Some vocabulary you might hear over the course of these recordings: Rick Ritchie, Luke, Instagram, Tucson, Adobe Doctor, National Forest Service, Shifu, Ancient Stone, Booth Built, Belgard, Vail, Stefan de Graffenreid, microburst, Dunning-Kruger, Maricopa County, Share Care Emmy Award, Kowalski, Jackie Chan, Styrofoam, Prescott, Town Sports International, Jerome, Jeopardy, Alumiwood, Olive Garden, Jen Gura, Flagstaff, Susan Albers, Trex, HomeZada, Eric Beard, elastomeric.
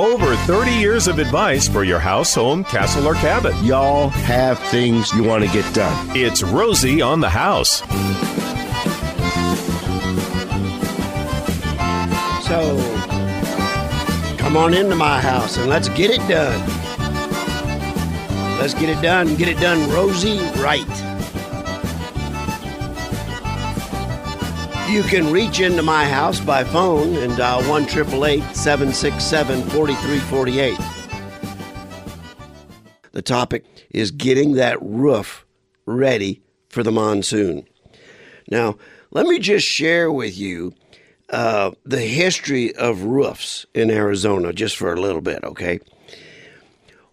Over 30 years of advice for your house, home, castle, or cabin. Y'all have things you want to get done. It's Rosie on the House. So, come on into my house and let's get it done. Let's get it done and get it done Rosie right. You can reach into my house by phone and dial 1-888-767-4348. The topic is getting that roof ready for the monsoon. Now, let me just share with you the history of roofs in Arizona just for a little bit, okay?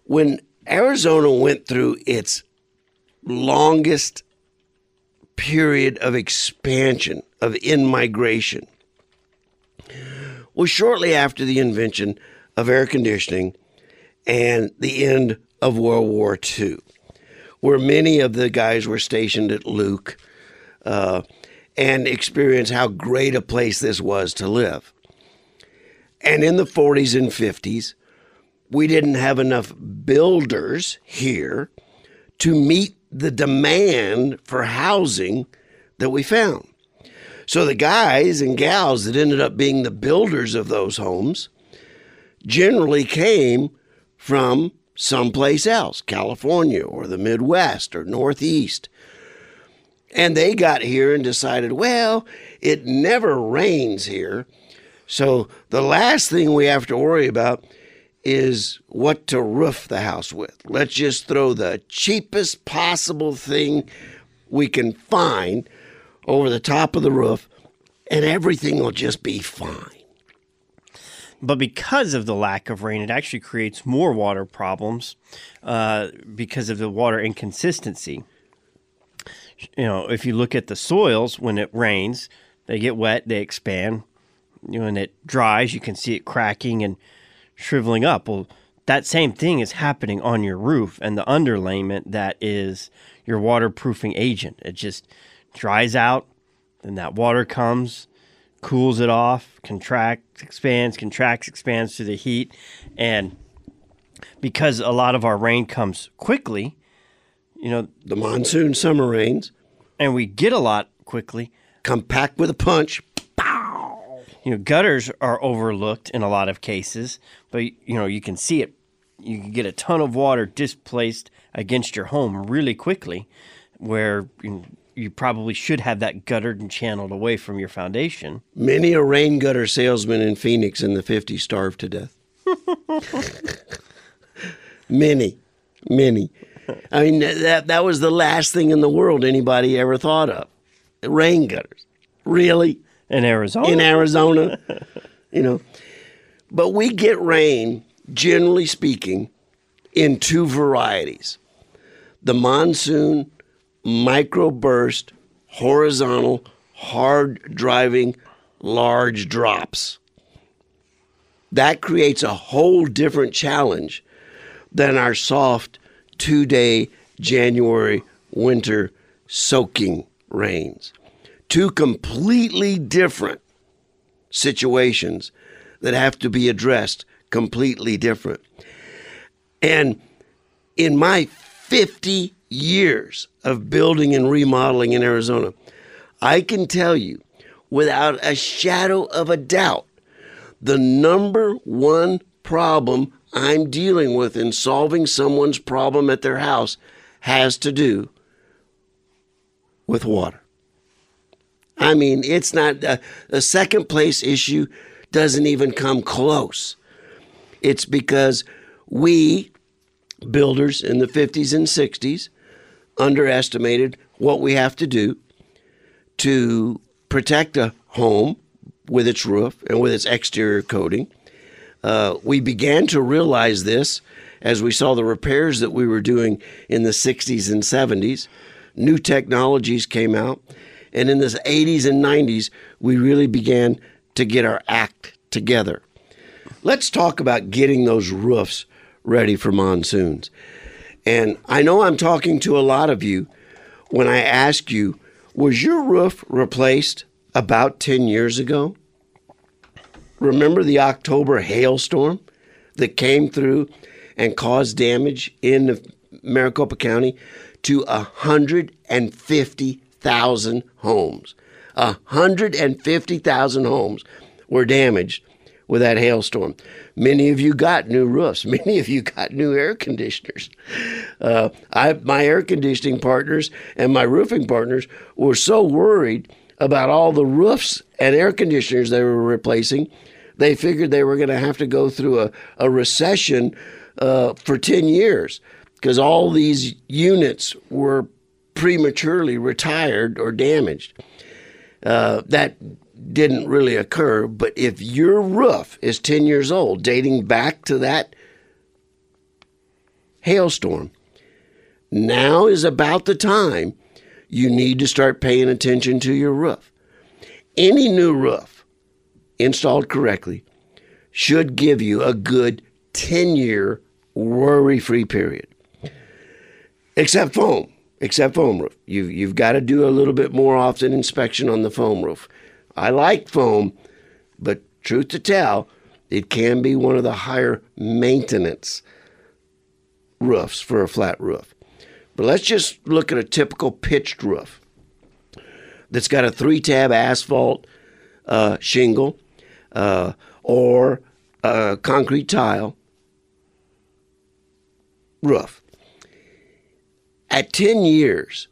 When Arizona went through its longest period of expansion, of in-migration, was shortly after the invention of air conditioning and the end of World War II, where many of the guys were stationed at Luke and experienced how great a place this was to live. And in the 40s and 50s, we didn't have enough builders here to meet the demand for housing that we found. So the guys and gals that ended up being the builders of those homes generally came from someplace else, California or the Midwest or Northeast. And they got here and decided, well, it never rains here, so the last thing we have to worry about is what to roof the house with. Let's just throw the cheapest possible thing we can find over the top of the roof, and everything will just be fine. But because of the lack of rain, it actually creates more water problems because of the water inconsistency. You know, if you look at the soils, when it rains, they get wet, they expand. When it dries, you can see it cracking and shriveling up. Well, that same thing is happening on your roof and the underlayment that is your waterproofing agent. It just dries out, then that water comes, cools it off, contracts, expands through the heat. And because a lot of our rain comes quickly, you know, the monsoon summer rains, and we get a lot quickly, come packed with a punch. You know, gutters are overlooked in a lot of cases, but, you know, you can see it. You can get a ton of water displaced against your home really quickly, where you probably should have that guttered and channeled away from your foundation. Many a rain gutter salesman in Phoenix in the 50s starved to death. Many. I mean, that was the last thing in the world anybody ever thought of. Rain gutters. Really? In Arizona, you know. But we get rain, generally speaking, in two varieties. The monsoon, microburst, horizontal, hard-driving, large drops. That creates a whole different challenge than our soft two-day January winter soaking rains. Two completely different situations that have to be addressed completely different. And in my 50 years of building and remodeling in Arizona, I can tell you without a shadow of a doubt, the number one problem I'm dealing with in solving someone's problem at their house has to do with water. I mean, it's not a second place issue, doesn't even come close. It's because we builders in the 50s and 60s underestimated what we have to do to protect a home with its roof and with its exterior coating. We began to realize this as we saw the repairs that we were doing in the 60s and 70s. New technologies came out. And in the 80s and 90s, we really began to get our act together. Let's talk about getting those roofs ready for monsoons. And I know I'm talking to a lot of you when I ask you, was your roof replaced about 10 years ago? Remember the October hailstorm that came through and caused damage in the Maricopa County to 150,000 homes. 150,000 homes were damaged with that hailstorm. Many of you got new roofs. Many of you got new air conditioners. My air conditioning partners and my roofing partners were so worried about all the roofs and air conditioners they were replacing, they figured they were going to have to go through a recession for 10 years because all these units were prematurely retired or damaged. That didn't really occur, but if your roof is 10 years old, dating back to that hailstorm, now is about the time you need to start paying attention to your roof. Any new roof installed correctly should give you a good 10-year worry-free period, except foam. Except foam roof. You've got to do a little bit more often inspection on the foam roof. I like foam, but truth to tell, it can be one of the higher maintenance roofs for a flat roof. But let's just look at a typical pitched roof that's got a 3-tab asphalt shingle or a concrete tile roof. At 10 years,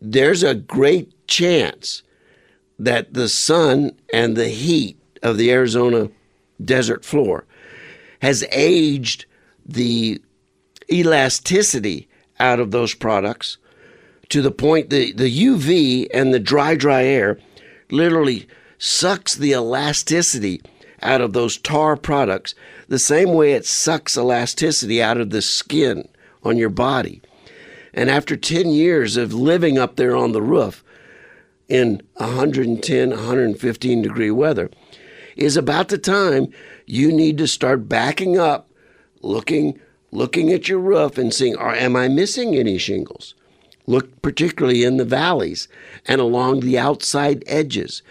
there's a great chance that the sun and the heat of the Arizona desert floor has aged the elasticity out of those products to the point that the UV and the dry air literally sucks the elasticity out of those tar products the same way it sucks elasticity out of the skin on your body. And after 10 years of living up there on the roof in 110, 115-degree weather is about the time you need to start backing up, looking at your roof and seeing, am I missing any shingles? Look particularly in the valleys and along the outside edges,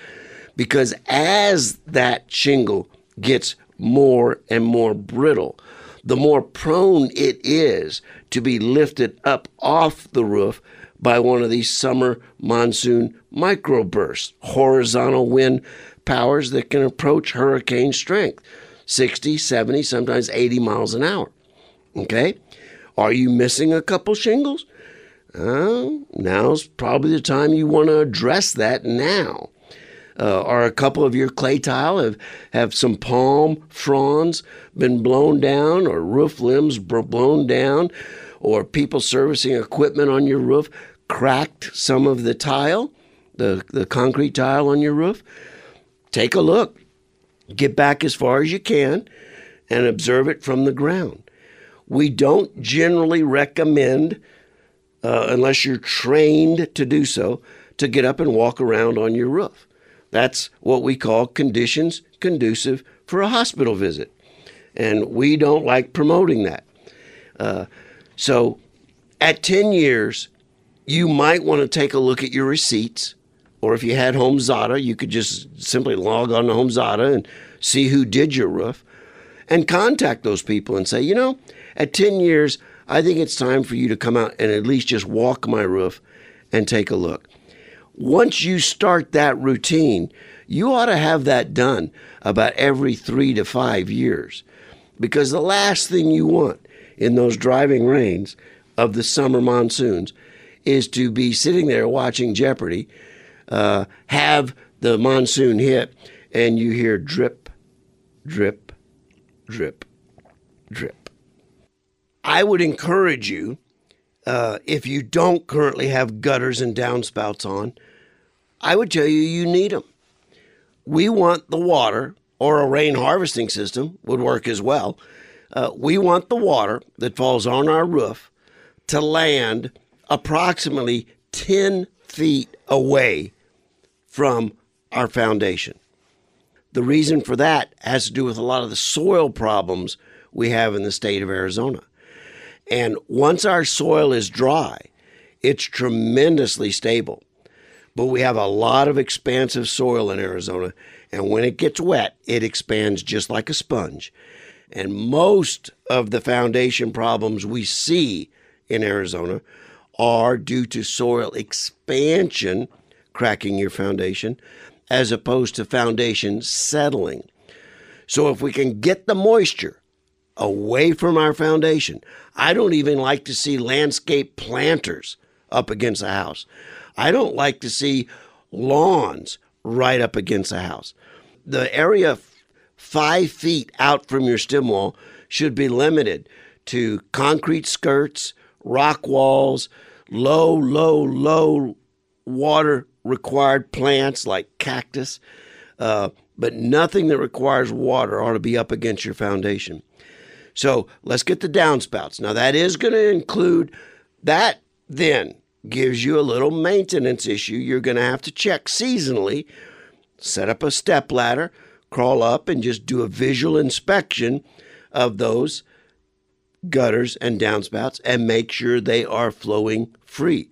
because as that shingle gets more and more brittle, the more prone it is to be lifted up off the roof by one of these summer monsoon microbursts, horizontal wind powers that can approach hurricane strength, 60, 70, sometimes 80 miles an hour. Okay? Are you missing a couple shingles? Now's probably the time you want to address that now. Are a couple of your clay tile have some palm fronds been blown down or roof limbs blown down or people servicing equipment on your roof cracked some of the tile, the concrete tile on your roof? Take a look. Get back as far as you can and observe it from the ground. We don't generally recommend, unless you're trained to do so, to get up and walk around on your roof. That's what we call conditions conducive for a hospital visit. And we don't like promoting that. So at 10 years, you might want to take a look at your receipts. Or if you had HomeZada, you could just simply log on to HomeZada and see who did your roof. And contact those people and say, at 10 years, I think it's time for you to come out and at least just walk my roof and take a look. Once you start that routine, you ought to have that done about every 3 to 5 years, because the last thing you want in those driving rains of the summer monsoons is to be sitting there watching Jeopardy, have the monsoon hit, and you hear drip, drip, drip, drip. I would encourage you, if you don't currently have gutters and downspouts on, I would tell you need them. We want the water, or a rain harvesting system would work as well. We want the water that falls on our roof to land approximately 10 feet away from our foundation. The reason for that has to do with a lot of the soil problems we have in the state of Arizona. And once our soil is dry, it's tremendously stable. But we have a lot of expansive soil in Arizona, and when it gets wet, it expands just like a sponge. And most of the foundation problems we see in Arizona are due to soil expansion, cracking your foundation, as opposed to foundation settling. So if we can get the moisture away from our foundation, I don't even like to see landscape planters up against a house. I don't like to see lawns right up against a house. The area 5 feet out from your stem wall should be limited to concrete skirts, rock walls, low water required plants like cactus, but nothing that requires water ought to be up against your foundation. So let's get the downspouts. Now that is going to include, that then gives you a little maintenance issue. You're going to have to check seasonally, set up a step ladder, crawl up and just do a visual inspection of those gutters and downspouts and make sure they are flowing free.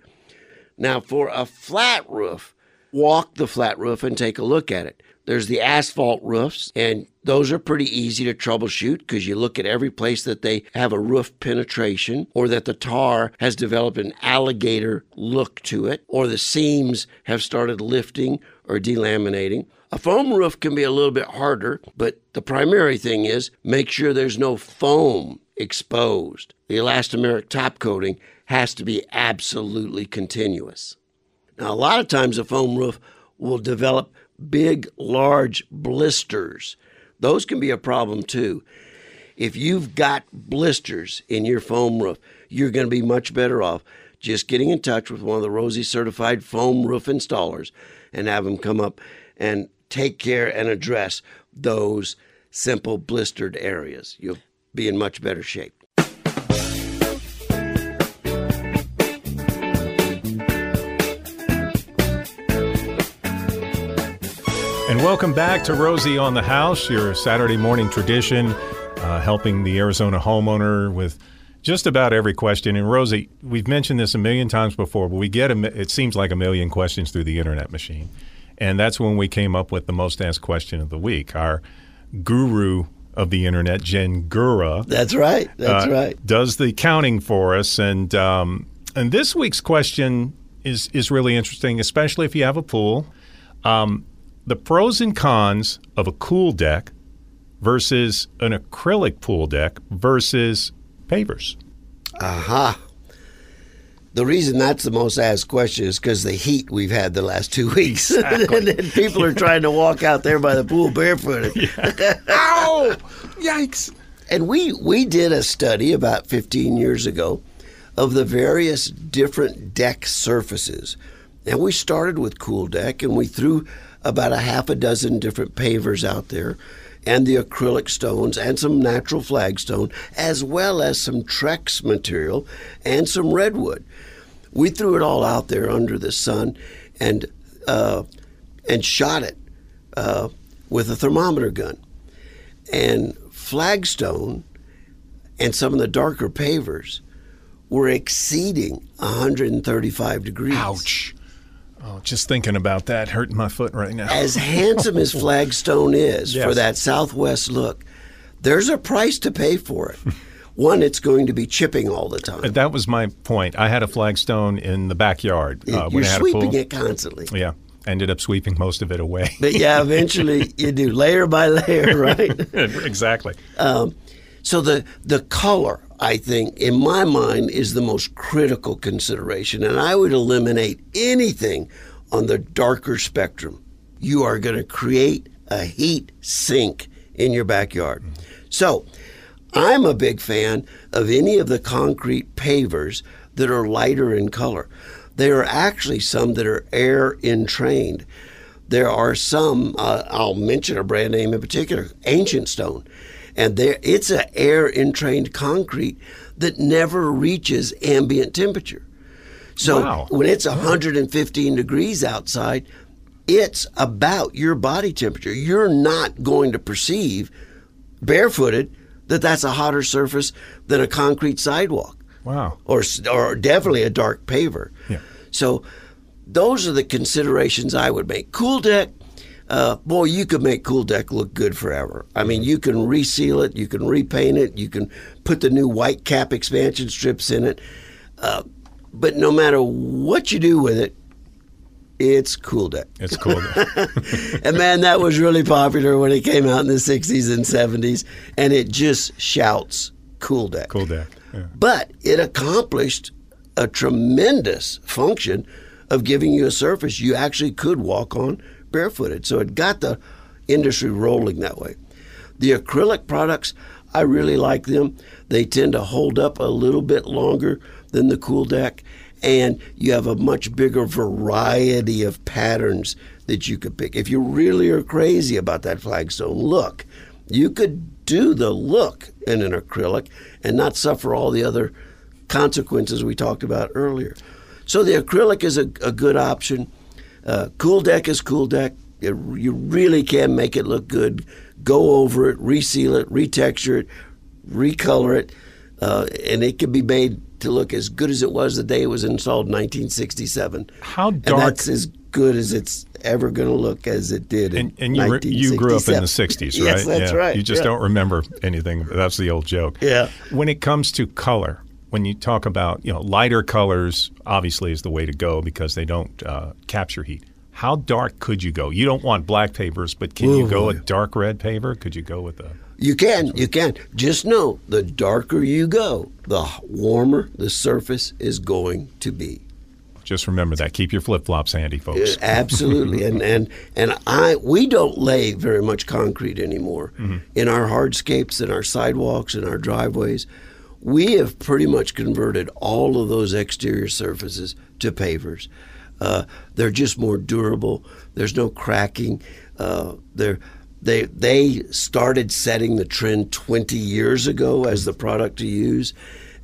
Now for a flat roof, walk the flat roof and take a look at it. There's the asphalt roofs, and those are pretty easy to troubleshoot because you look at every place that they have a roof penetration or that the tar has developed an alligator look to it or the seams have started lifting or delaminating. A foam roof can be a little bit harder, but the primary thing is make sure there's no foam exposed. The elastomeric top coating has to be absolutely continuous. Now, a lot of times a foam roof will develop big, large blisters. Those can be a problem too. If you've got blisters in your foam roof, you're going to be much better off just getting in touch with one of the Rosie certified foam roof installers and have them come up and take care and address those simple blistered areas. You'll be in much better shape. And welcome back to Rosie on the House, your Saturday morning tradition, helping the Arizona homeowner with just about every question. And Rosie, we've mentioned this a million times before, but we get, it seems like a million questions through the internet machine. And that's when we came up with the most asked question of the week. Our guru of the internet, Jen Gura. That's right. That's right. Does the counting for us. And this week's question is really interesting, especially if you have a pool. The pros and cons of a cool deck versus an acrylic pool deck versus pavers. Aha. Uh-huh. The reason that's the most asked question is because the heat we've had the last 2 weeks. Exactly. And people are trying to walk out there by the pool barefooted. Yeah. Ow! Yikes! And we did a study about 15 years ago of the various different deck surfaces. And we started with cool deck, and we threw about a half a dozen different pavers out there, and the acrylic stones and some natural flagstone, as well as some Trex material and some redwood. We threw it all out there under the sun and shot it with a thermometer gun. And flagstone and some of the darker pavers were exceeding 135 degrees. Ouch. Oh, just thinking about that, hurting my foot right now. As handsome as flagstone is, yes, for that Southwest look, there's a price to pay for it. One, it's going to be chipping all the time. That was my point. I had a flagstone in the backyard. You're sweeping it constantly. Yeah, ended up sweeping most of it away. But yeah, eventually you do, layer by layer, right? Exactly. So the color, I think, in my mind, is the most critical consideration, and I would eliminate anything on the darker spectrum. You are going to create a heat sink in your backyard. So I'm a big fan of any of the concrete pavers that are lighter in color. There are actually some that are air-entrained. There are some, I'll mention a brand name in particular, Ancient Stone. And it's an air-entrained concrete that never reaches ambient temperature. So wow, when it's 115 degrees outside, it's about your body temperature. You're not going to perceive, barefooted, that that's a hotter surface than a concrete sidewalk. Wow. Or definitely a dark paver. Yeah. So those are the considerations I would make. Cool deck, boy, you could make Cool Deck look good forever. I mean, you can reseal it, you can repaint it, you can put the new white cap expansion strips in it. But no matter what you do with it, it's Cool Deck. It's Cool Deck. And man, that was really popular when it came out in the 60s and 70s, and it just shouts Cool Deck. Cool Deck. Yeah. But it accomplished a tremendous function of giving you a surface you actually could walk on barefooted. So it got the industry rolling that way. The acrylic products, I really like them. They tend to hold up a little bit longer than the Cool Deck. And you have a much bigger variety of patterns that you could pick. If you really are crazy about that flagstone look, you could do the look in an acrylic and not suffer all the other consequences we talked about earlier. So the acrylic is a good option. Cool Deck is Cool Deck. You really can make it look good. Go over it, reseal it, retexture it, recolor it, and it can be made to look as good as it was the day it was installed in 1967. How dark? And that's as good as it's ever going to look as it did in 1967. And you grew up in the 60s, right? Yes, that's right. You just don't remember anything. That's the old joke. Yeah. When it comes to color, when you talk about, you know, lighter colors, obviously is the way to go because they don't capture heat. How dark could you go? You don't want black pavers, but can you go with dark red paver? Could you go with a... You can. Just know the darker you go, the warmer the surface is going to be. Just remember that. Keep your flip-flops handy, folks. Absolutely. and we don't lay very much concrete anymore. Mm-hmm. In our hardscapes, in our sidewalks, in our driveways, we have pretty much converted all of those exterior surfaces to pavers. They're just more durable. There's no cracking. They started setting the trend 20 years ago as the product to use,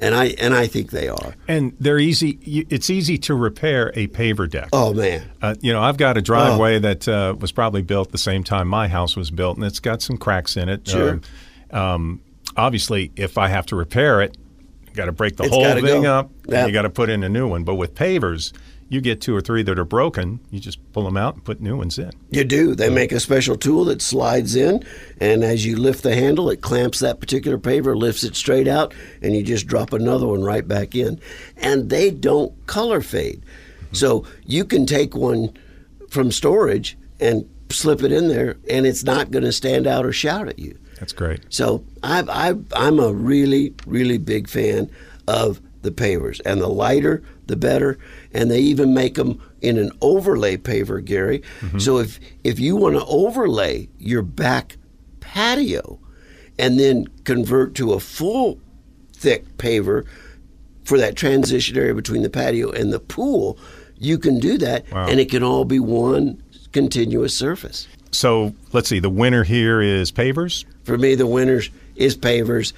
and I think they are. And they're easy. It's easy to repair a paver deck. Oh man! I've got a driveway that was probably built the same time my house was built, and it's got some cracks in it. Sure. Obviously, if I have to repair it, I've got to break the whole thing up. Yep. And you got to put in a new one. But with pavers, you get two or three that are broken, you just pull them out and put new ones in. You do. They make a special tool that slides in, and as you lift the handle, it clamps that particular paver, lifts it straight out, and you just drop another one right back in. And they don't color fade. Mm-hmm. So you can take one from storage and slip it in there, and it's not going to stand out or shout at you. That's great. So I'm a really, really big fan of the pavers, and the lighter, the better. And they even make them in an overlay paver, Gary. Mm-hmm. So if you want to overlay your back patio and then convert to a full thick paver for that transition area between the patio and the pool, you can do that. Wow. And it can all be one continuous surface. So let's see, the winner here is pavers? For me, the winner is pavers.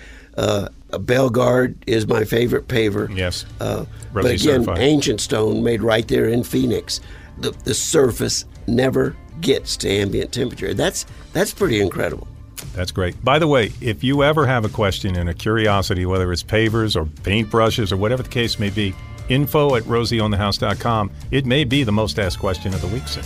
Belgard is my favorite paver. Yes. But again, certified. Ancient Stone made right there in Phoenix. The surface never gets to ambient temperature. That's pretty incredible. That's great. By the way, if you ever have a question and a curiosity, whether it's pavers or paintbrushes or whatever the case may be, info@rosieonthehouse.com. It may be the most asked question of the week soon.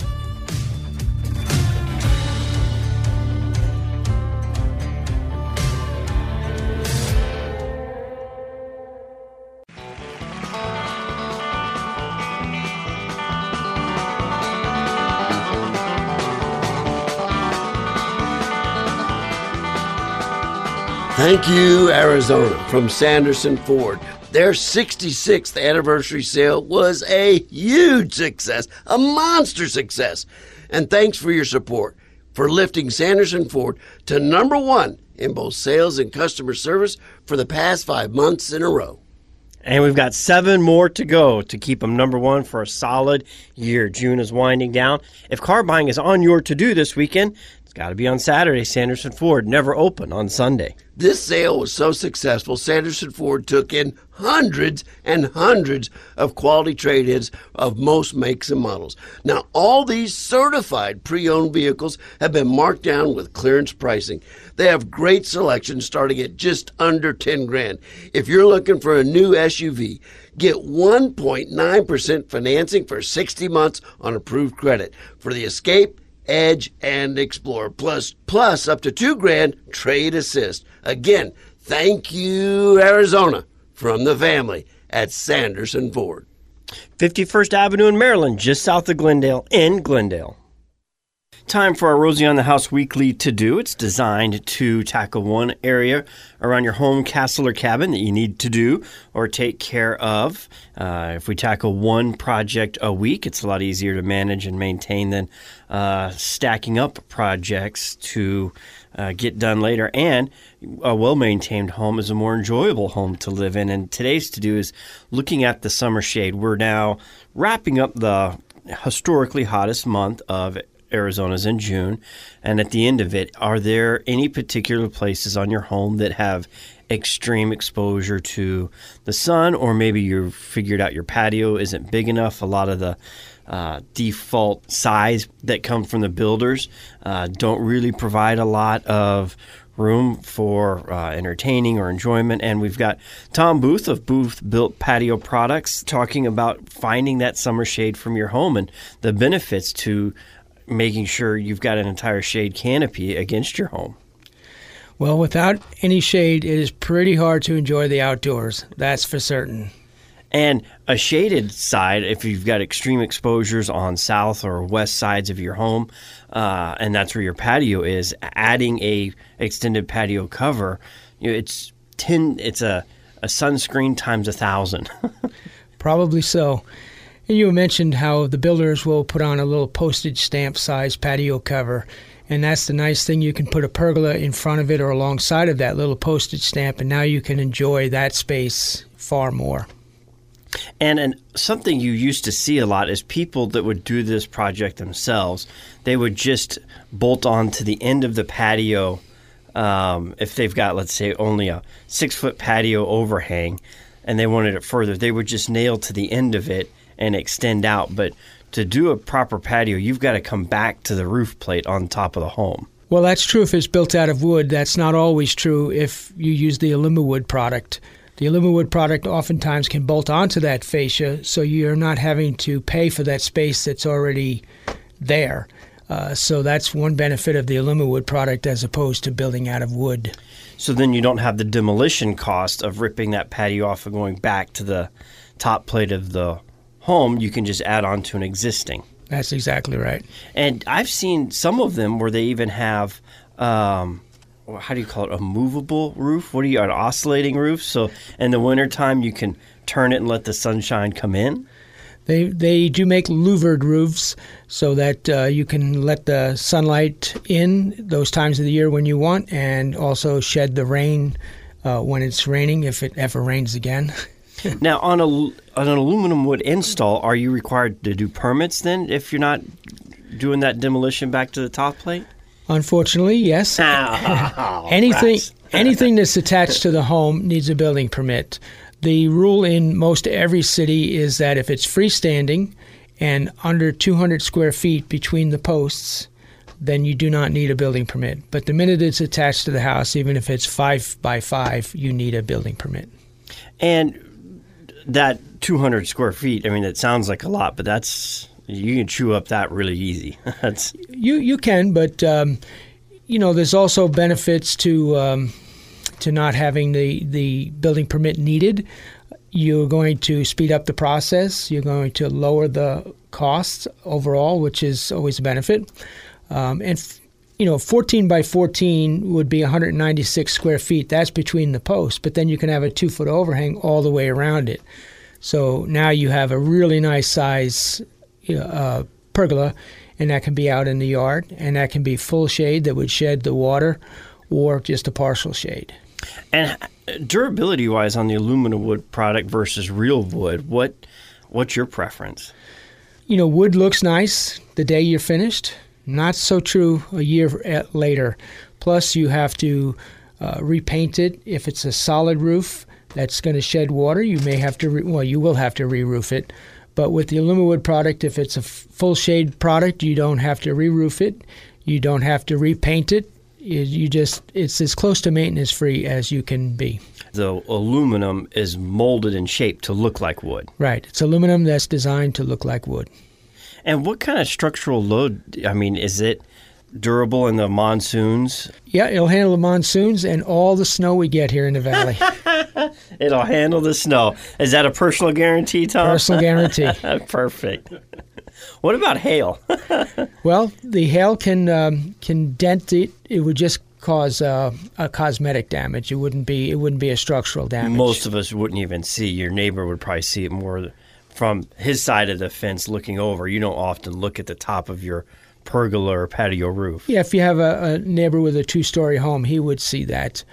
Thank you, Arizona, from Sanderson Ford. Their 66th anniversary sale was a huge success, a monster success. And thanks for your support for lifting Sanderson Ford to number one in both sales and customer service for the past 5 months in a row. And we've got 7 more to go to keep them number one for a solid year. June is winding down. If car buying is on your to-do this weekend, it's got to be on Saturday. Sanderson Ford never open on Sunday. This sale was so successful, Sanderson Ford took in hundreds and hundreds of quality trade-ins of most makes and models. Now, all these certified pre-owned vehicles have been marked down with clearance pricing. They have great selections starting at just under $10,000. If you're looking for a new SUV, get 1.9% financing for 60 months on approved credit for the Escape, edge, and explore, plus up to $2,000 trade assist. Again, thank you, Arizona, from the family at Sanderson Ford. 51st Avenue in Maryland, just south of Glendale, in Glendale. Time for our Rosie on the House weekly to-do. It's designed to tackle one area around your home, castle, or cabin that you need to do or take care of. If we tackle one project a week, it's a lot easier to manage and maintain than stacking up projects to get done later. And a well-maintained home is a more enjoyable home to live in. And today's to-do is looking at the summer shade. We're now wrapping up the historically hottest month of Arizona's in June, and at the end of it, are there any particular places on your home that have extreme exposure to the sun, or maybe you've figured out your patio isn't big enough? A lot of the default size that come from the builders don't really provide a lot of room for entertaining or enjoyment. And we've got Tom Booth of Booth Built Patio Products talking about finding that summer shade from your home and the benefits to making sure you've got an entire shade canopy against your home. Well, without any shade, it is pretty hard to enjoy the outdoors. That's for certain. And a shaded side, if you've got extreme exposures on south or west sides of your home, and that's where your patio is, adding a extended patio cover, you know, it's a sunscreen times 1,000. Probably so. And you mentioned how the builders will put on a little postage stamp size patio cover, and that's the nice thing. You can put a pergola in front of it or alongside of that little postage stamp, and now you can enjoy that space far more. And something you used to see a lot is people that would do this project themselves. They would just bolt on to the end of the patio if they've got, let's say, only a 6-foot patio overhang, and they wanted it further. They would just nail to the end of it and extend out. But to do a proper patio, you've got to come back to the roof plate on top of the home. Well, that's true if it's built out of wood. That's not always true if you use the Alumiwood product. The Alumiwood product oftentimes can bolt onto that fascia, so you're not having to pay for that space that's already there. So that's one benefit of the Alumiwood product as opposed to building out of wood. So then you don't have the demolition cost of ripping that patio off and going back to the top plate of the home. You can just add on to an existing. That's exactly right. And I've seen some of them where they even have, how do you call it, a movable roof? What are you, an oscillating roof? So in the wintertime, you can turn it and let the sunshine come in? They do make louvered roofs so that you can let the sunlight in those times of the year when you want, and also shed the rain when it's raining, if it ever rains again. Now, on an aluminum wood install, are you required to do permits then if you're not doing that demolition back to the top plate? Unfortunately, yes. Anything that's attached to the home needs a building permit. The rule in most every city is that if it's freestanding and under 200 square feet between the posts, then you do not need a building permit. But the minute it's attached to the house, even if it's 5 by 5, you need a building permit. And that 200 square feet, I mean, that sounds like a lot, but that's, you can chew up that really easy. You can, but, you know, there's also benefits to not having the building permit needed. You're going to speed up the process. You're going to lower the costs overall, which is always a benefit. You know, 14 by 14 would be 196 square feet. That's between the posts, but then you can have a 2-foot overhang all the way around it. So now you have a really nice size pergola, and that can be out in the yard, and that can be full shade that would shed the water or just a partial shade. And durability-wise on the aluminum wood product versus real wood, what's your preference? You know, wood looks nice the day you're finished. Not so true a year later. Plus, you have to repaint it. If it's a solid roof that's going to shed water, you may have to, you will have to re-roof it. But with the Alumiwood product, if it's a full shade product, you don't have to re-roof it. You don't have to repaint it. It's as close to maintenance free as you can be. The aluminum is molded and shaped to look like wood. Right. It's aluminum that's designed to look like wood. And what kind of structural load, I mean, is it durable in the monsoons? Yeah, it'll handle the monsoons and all the snow we get here in the valley. It'll handle the snow. Is that a personal guarantee, Tom? Personal guarantee. Perfect. What about hail? Well, the hail can dent it. It would just cause a cosmetic damage. It wouldn't be a structural damage. Most of us wouldn't even see. Your neighbor would probably see it more from his side of the fence looking over. You don't often look at the top of your pergola or patio roof. Yeah, if you have a neighbor with a two-story home, he would see that.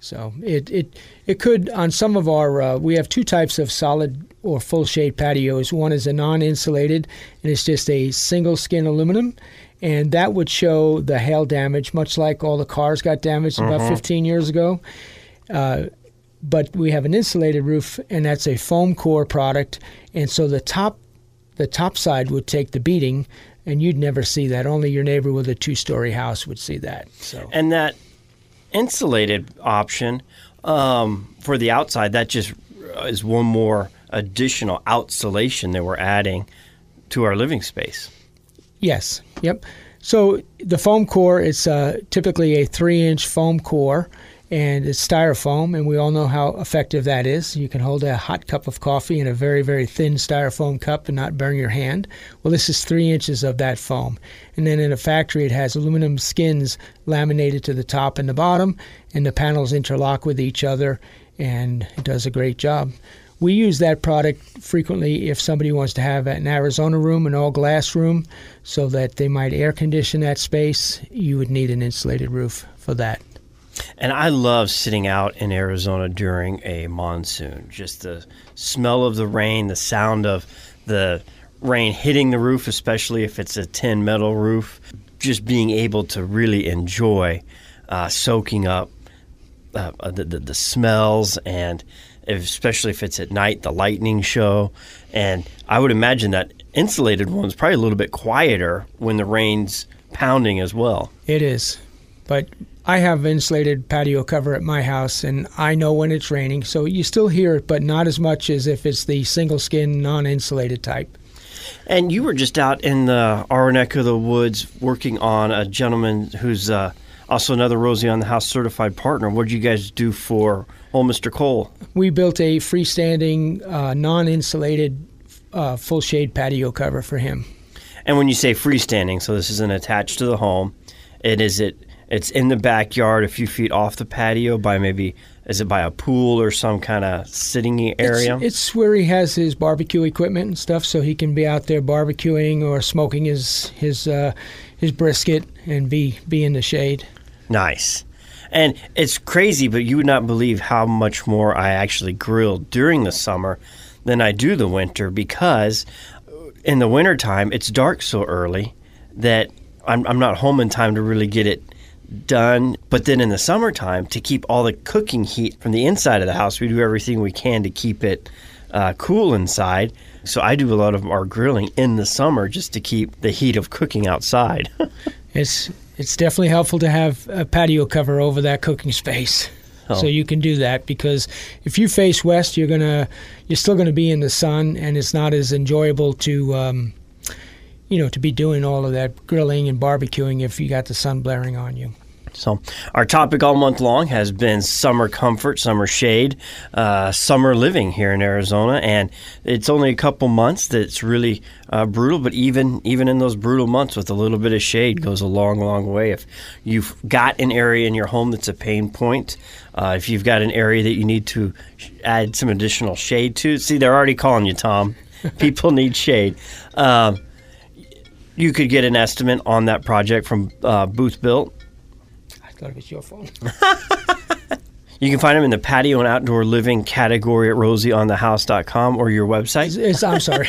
So it could, on some of our, we have two types of solid or full-shade patios. One is a non-insulated, and it's just a single-skin aluminum, and that would show the hail damage, much like all the cars got damaged about 15 years ago. But we have an insulated roof, and that's a foam core product, and so the top side would take the beating, and you'd never see that. Only your neighbor with a two-story house would see that. So. And that insulated option for the outside, that just is one more additional outsolation that we're adding to our living space. Yes. Yep. So the foam core, it's typically a 3-inch foam core, and it's styrofoam, and we all know how effective that is. You can hold a hot cup of coffee in a very, very thin styrofoam cup and not burn your hand. Well, this is 3 inches of that foam. And then in a factory, it has aluminum skins laminated to the top and the bottom, and the panels interlock with each other, and it does a great job. We use that product frequently if somebody wants to have an Arizona room, an all-glass room, so that they might air condition that space. You would need an insulated roof for that. And I love sitting out in Arizona during a monsoon. Just the smell of the rain, the sound of the rain hitting the roof, especially if it's a tin metal roof. Just being able to really enjoy soaking up the smells, and especially if it's at night, the lightning show. And I would imagine that insulated one's probably a little bit quieter when the rain's pounding as well. It is, but I have insulated patio cover at my house, and I know when it's raining, so you still hear it, but not as much as if it's the single-skin, non-insulated type. And you were just out in our neck of the woods working on a gentleman who's also another Rosie on the House certified partner. What did you guys do for old Mr. Cole? We built a freestanding, non-insulated, full-shade patio cover for him. And when you say freestanding, so this isn't attached to the home, it's in the backyard, a few feet off the patio, by a pool or some kind of sitting area? It's where he has his barbecue equipment and stuff, so he can be out there barbecuing or smoking his brisket and be in the shade. Nice. And it's crazy, but you would not believe how much more I actually grill during the summer than I do the winter, because in the wintertime, it's dark so early that I'm not home in time to really get it done. But then in the summertime, to keep all the cooking heat from the inside of the house, we do everything we can to keep it cool inside. So I do a lot of our grilling in the summer just to keep the heat of cooking outside. It's definitely helpful to have a patio cover over that cooking space. Oh. So you can do that, because if you face west, you're still gonna be in the sun, and it's not as enjoyable to be doing all of that grilling and barbecuing if you got the sun blaring on you. So our topic all month long has been summer comfort, summer shade, summer living here in Arizona. And it's only a couple months that's really brutal, but even in those brutal months, with a little bit of shade goes a long, long way. If you've got an area in your home that's a pain point, if you've got an area that you need to add some additional shade to, see, they're already calling you, Tom. People need shade. You could get an estimate on that project from Booth Built. I thought it was your phone. You can find them in the patio and outdoor living category at rosieonthehouse.com or your website. I'm sorry.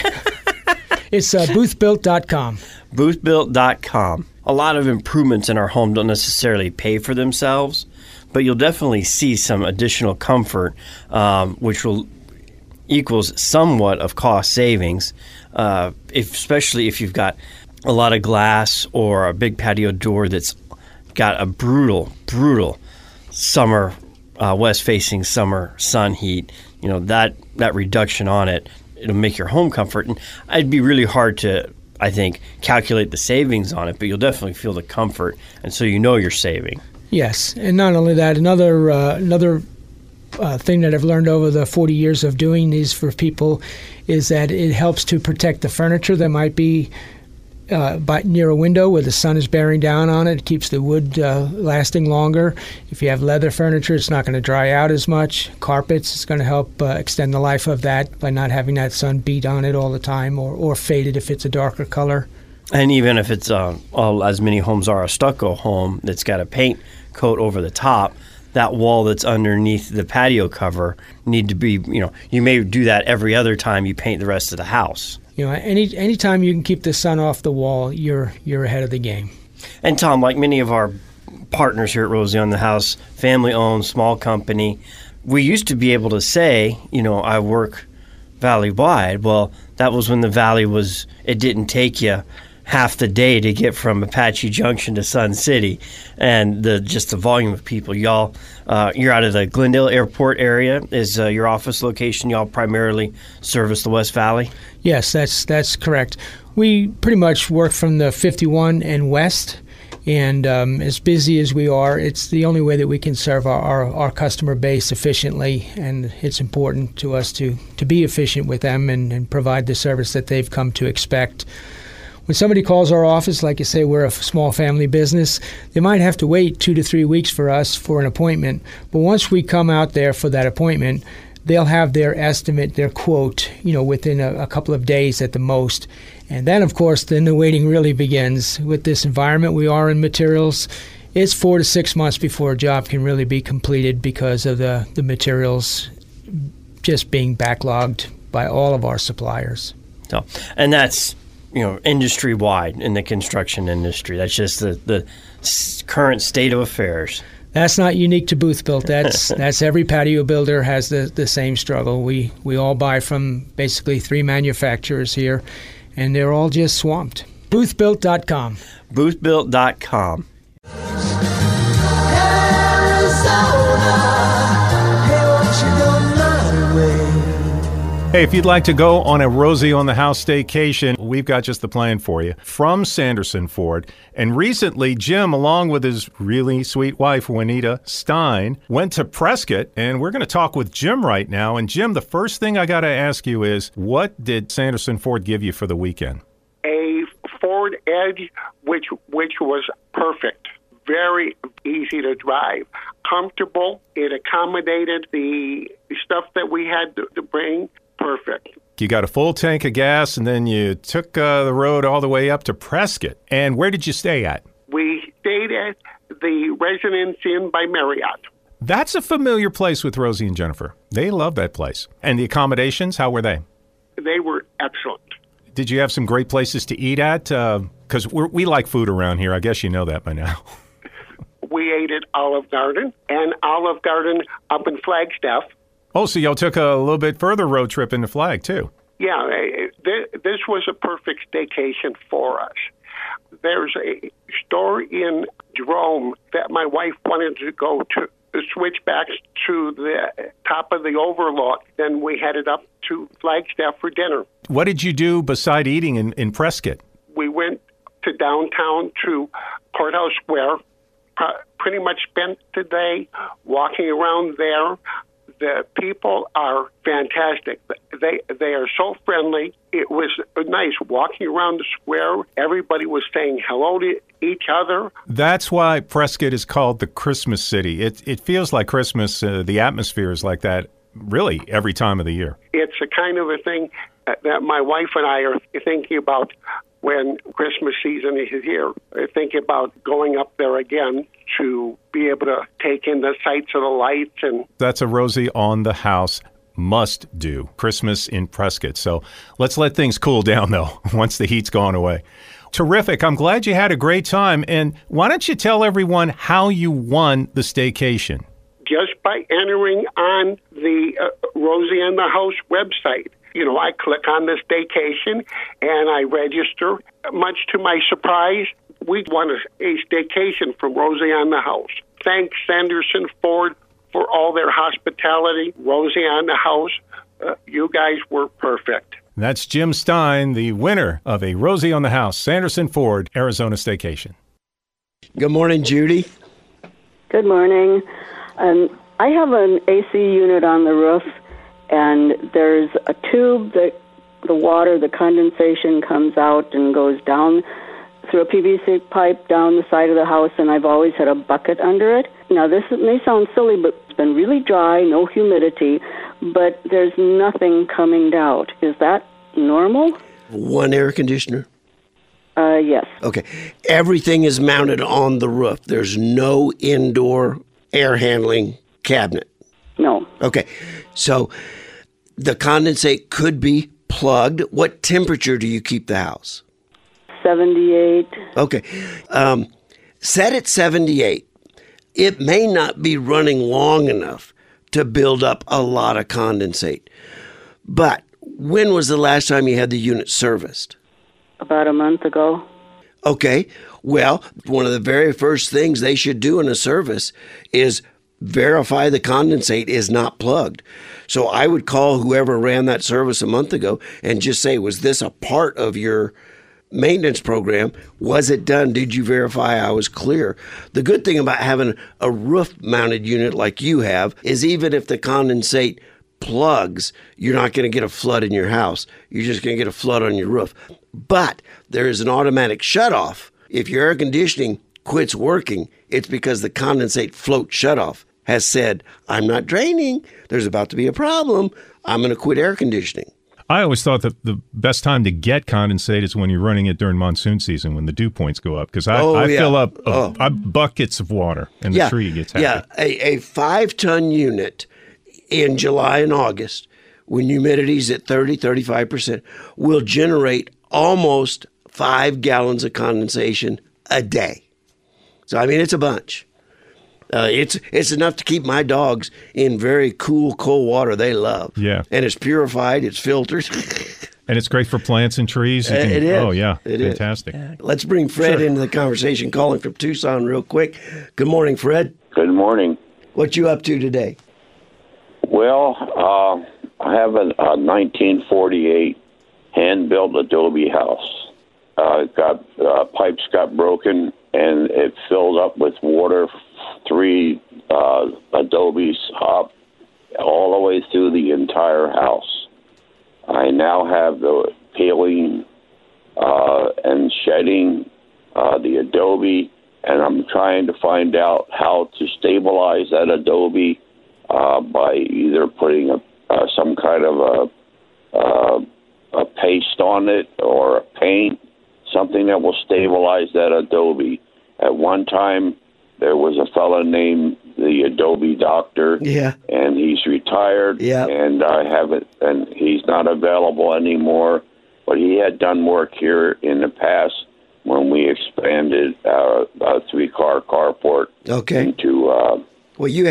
It's boothbuilt.com. Boothbuilt.com. A lot of improvements in our home don't necessarily pay for themselves, but you'll definitely see some additional comfort, which will equals somewhat of cost savings, especially if you've got a lot of glass or a big patio door that's got a brutal summer, west-facing summer sun heat. You know, that reduction on it, it'll make your home comfort. And it'd be really hard to I think, calculate the savings on it, but you'll definitely feel the comfort, and so you know you're saving. Yes, and not only that, another thing that I've learned over the 40 years of doing these for people is that it helps to protect the furniture that might be near a window where the sun is bearing down on it. It keeps the wood lasting longer. If you have leather furniture, it's not going to dry out as much. Carpets, it's going to help extend the life of that by not having that sun beat on it all the time, or fade it if it's a darker color. And even if it's, as many homes are, a stucco home that's got a paint coat over the top, that wall that's underneath the patio cover need to be, you may do that every other time you paint the rest of the house. Any time you can keep the sun off the wall, you're ahead of the game. And Tom, like many of our partners here at Rosie on the House, family-owned, small company, we used to be able to say, I work valley-wide. Well, that was when the valley it didn't take you half the day to get from Apache Junction to Sun City, and just the volume of people. Y'all, you're out of the Glendale Airport area. Is your office location? Y'all primarily service the West Valley? Yes, that's correct. We pretty much work from the 51 and west, and as busy as we are, it's the only way that we can serve our customer base efficiently, and it's important to us to be efficient with them and provide the service that they've come to expect. When somebody calls our office, like you say, we're a small family business, they might have to wait 2 to 3 weeks for us for an appointment. But once we come out there for that appointment, they'll have their estimate, their quote, within a couple of days at the most. And then, of course, then the waiting really begins. With this environment we are in, materials, it's 4 to 6 months before a job can really be completed because of the materials just being backlogged by all of our suppliers. Oh, and that's industry-wide in the construction industry. That's just the current state of affairs. That's not unique to Booth Built. That's every patio builder has the same struggle. We all buy from basically 3 manufacturers here, and they're all just swamped. Boothbuilt.com. Boothbuilt.com. Hey, if you'd like to go on a Rosie on the House staycation, we've got just the plan for you from Sanderson Ford. And recently, Jim, along with his really sweet wife, Juanita Stein, went to Prescott, and we're going to talk with Jim right now. And Jim, the first thing I got to ask you is, what did Sanderson Ford give you for the weekend? A Ford Edge, which was perfect. Very easy to drive, comfortable. It accommodated the stuff that we had to bring. Perfect. You got a full tank of gas, and then you took the road all the way up to Prescott. And where did you stay at? We stayed at the Residence Inn by Marriott. That's a familiar place with Rosie and Jennifer. They love that place. And the accommodations, how were they? They were excellent. Did you have some great places to eat at? Because we like food around here. I guess you know that by now. We ate at Olive Garden, and Olive Garden up in Flagstaff. Oh, so y'all took a little bit further road trip in the Flag, too. Yeah, this was a perfect staycation for us. There's a store in Jerome that my wife wanted to go to, switch back to the top of the overlook. Then we headed up to Flagstaff for dinner. What did you do beside eating in Prescott? We went to downtown to Courthouse Square, pretty much spent the day walking around there. The people are fantastic. They are so friendly. It was nice walking around the square. Everybody was saying hello to each other. That's why Prescott is called the Christmas City. It feels like Christmas. The atmosphere is like that really every time of the year. It's a kind of a thing that my wife and I are thinking about when Christmas season is here. I think about going up there again to be able to take in the sights of the lights. And that's a Rosie on the House must do, Christmas in Prescott. So let's let things cool down, though, once the heat's gone away. Terrific. I'm glad you had a great time. And why don't you tell everyone how you won the staycation? Just by entering on the Rosie on the House website. I click on this staycation, and I register. Much to my surprise, we won a staycation from Rosie on the House. Thanks, Sanderson Ford, for all their hospitality. Rosie on the House, you guys were perfect. And that's Jim Stein, the winner of a Rosie on the House, Sanderson Ford, Arizona staycation. Good morning, Judy. Good morning. I have an AC unit on the roof, and there's a tube that the water, the condensation comes out and goes down through a PVC pipe down the side of the house, and I've always had a bucket under it. Now, this may sound silly, but it's been really dry, no humidity, but there's nothing coming out. Is that normal? One air conditioner? Yes. Okay. Everything is mounted on the roof. There's no indoor air handling cabinet? No. Okay. So the condensate could be plugged. What temperature do you keep the house? 78. Okay. Set at 78. It may not be running long enough to build up a lot of condensate. But when was the last time you had the unit serviced? About a month ago. Okay. Well, one of the very first things they should do in a service is verify the condensate is not plugged. So I would call whoever ran that service a month ago and just say, was this a part of your maintenance program? Was it done? Did you verify I was clear? The good thing about having a roof-mounted unit like you have is even if the condensate plugs, you're not going to get a flood in your house. You're just going to get a flood on your roof. But there is an automatic shutoff. If your air conditioning quits working, it's because the condensate float shutoff has said, I'm not draining. There's about to be a problem. I'm going to quit air conditioning. I always thought that the best time to get condensate is when you're running it during monsoon season when the dew points go up, because I fill up buckets of water and the tree gets happy. Yeah, a 5-ton unit in July and August, when humidity's at 30-35%, will generate almost 5 gallons of condensation a day. So, I mean, it's a bunch. It's enough to keep my dogs in very cool, cold water they love. Yeah. And it's purified, it's filtered. And it's great for plants and trees. It is. Oh, yeah. It Fantastic. Is. Let's bring Fred into the conversation, calling from Tucson real quick. Good morning, Fred. Good morning. What you up to today? Well, I have a 1948 hand-built adobe house. Pipes got broken, and it filled up with water. 3 adobes up all the way through the entire house. I now have the paling and shedding, the adobe, and I'm trying to find out how to stabilize that adobe by either putting some kind of a paste on it or a paint, something that will stabilize that adobe. At one time, there was a fellow named the Adobe Doctor, and he's retired, and I haven't, and he's not available anymore. But he had done work here in the past when we expanded a 3-car carport into. Well, you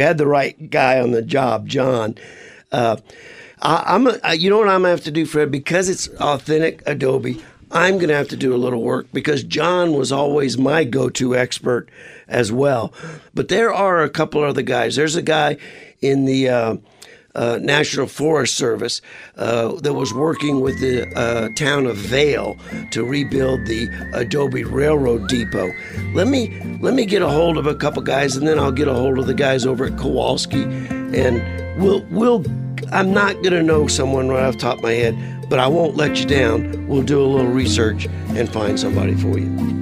had the right guy on the job, John. You know what I'm gonna have to do, Fred, because it's authentic adobe. I'm going to have to do a little work because John was always my go-to expert as well. But there are a couple other guys. There's a guy in the National Forest Service that was working with the town of Vail to rebuild the Adobe Railroad Depot. Let me get a hold of a couple guys, and then I'll get a hold of the guys over at Kowalski, and we'll. I'm not going to know someone right off the top of my head, but I won't let you down. We'll do a little research and find somebody for you.